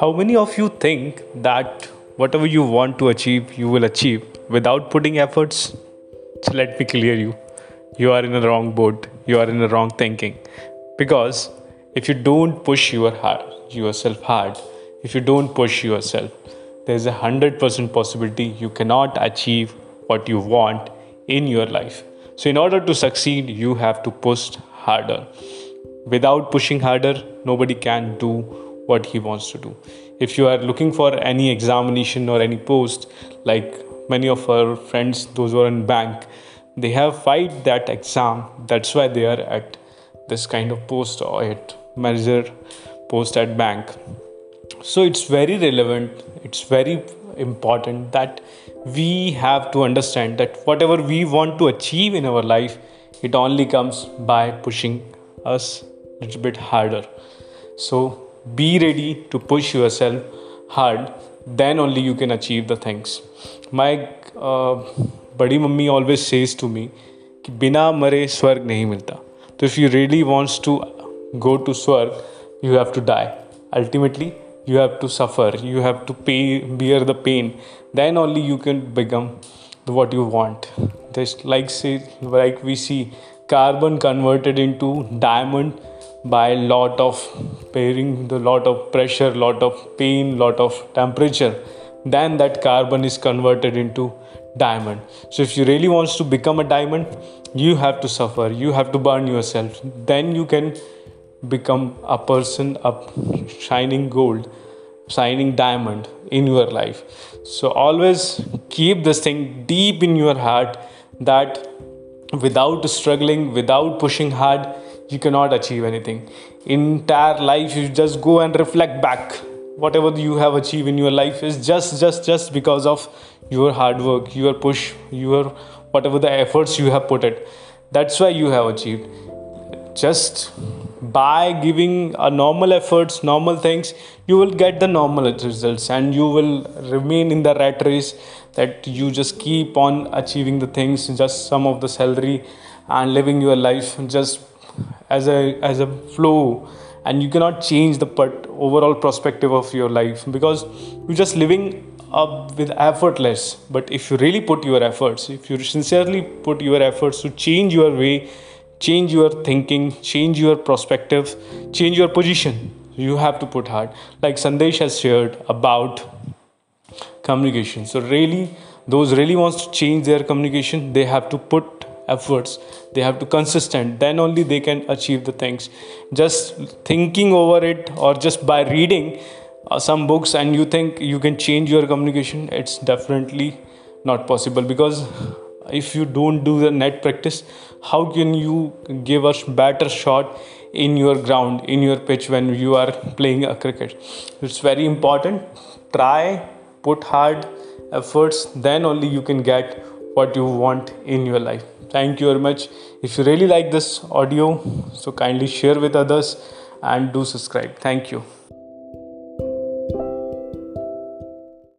How many of you think that whatever you want to achieve, you will achieve without putting efforts? So let me clear you. You are in a wrong boat. You are in a wrong thinking. Because if you don't push yourself hard, if you don't push yourself, there's a 100% possibility you cannot achieve what you want in your life. So in order to succeed, you have to push harder. Without pushing harder, nobody can do what he wants to do. If you are looking for any examination or any post, like many of our friends, those who are in bank, they have fight that exam. That's why they are at this kind of post or at manager post at bank. So it's very relevant. It's very important that we have to understand that whatever we want to achieve in our life, it only comes by pushing us a little bit harder. So be ready to push yourself hard. Then only you can achieve the things. My बड़ी mummy always says to me कि बिना मरे स्वर्ग नहीं मिलता. तो if you really wants to go to स्वर्ग, you have to die. Ultimately, you have to suffer. You have to bear the pain. Then only you can become what you want. Just like we see carbon converted into diamond by lot of pressure, lot of pain, lot of temperature. Then that carbon is converted into diamond. So if you really want to become a diamond, you have to suffer, you have to burn yourself. Then you can become a person of shining gold, shining diamond in your life. So always keep this thing deep in your heart that without struggling, without pushing hard, you cannot achieve anything. Entire life, you just go and reflect back. Whatever you have achieved in your life is just because of your hard work, your push, your whatever the efforts you have put it. That's why you have achieved. Just by giving a normal efforts, normal things, you will get the normal results and you will remain in the rat race that you just keep on achieving the things, just some of the salary and living your life just as a flow, and you cannot change the overall perspective of your life because you're just living up with effortless. But if you really put your efforts, if you sincerely put your efforts to change your way, change your thinking, change your perspective, change your position, you have to put hard. Like Sandesh has shared about communication. So really, those really wants to change their communication, they have to put efforts, they have to consistent, then only they can achieve the things. Just thinking over it or just by reading some books and you think you can change your communication, it's definitely not possible, because if you don't do the net practice, how can you give a better shot in your ground, in your pitch when you are playing a cricket? It's very important. Try, put hard efforts, then only you can get what you want in your life. Thank you very much. If you really like this audio, so kindly share with others and do subscribe. Thank you.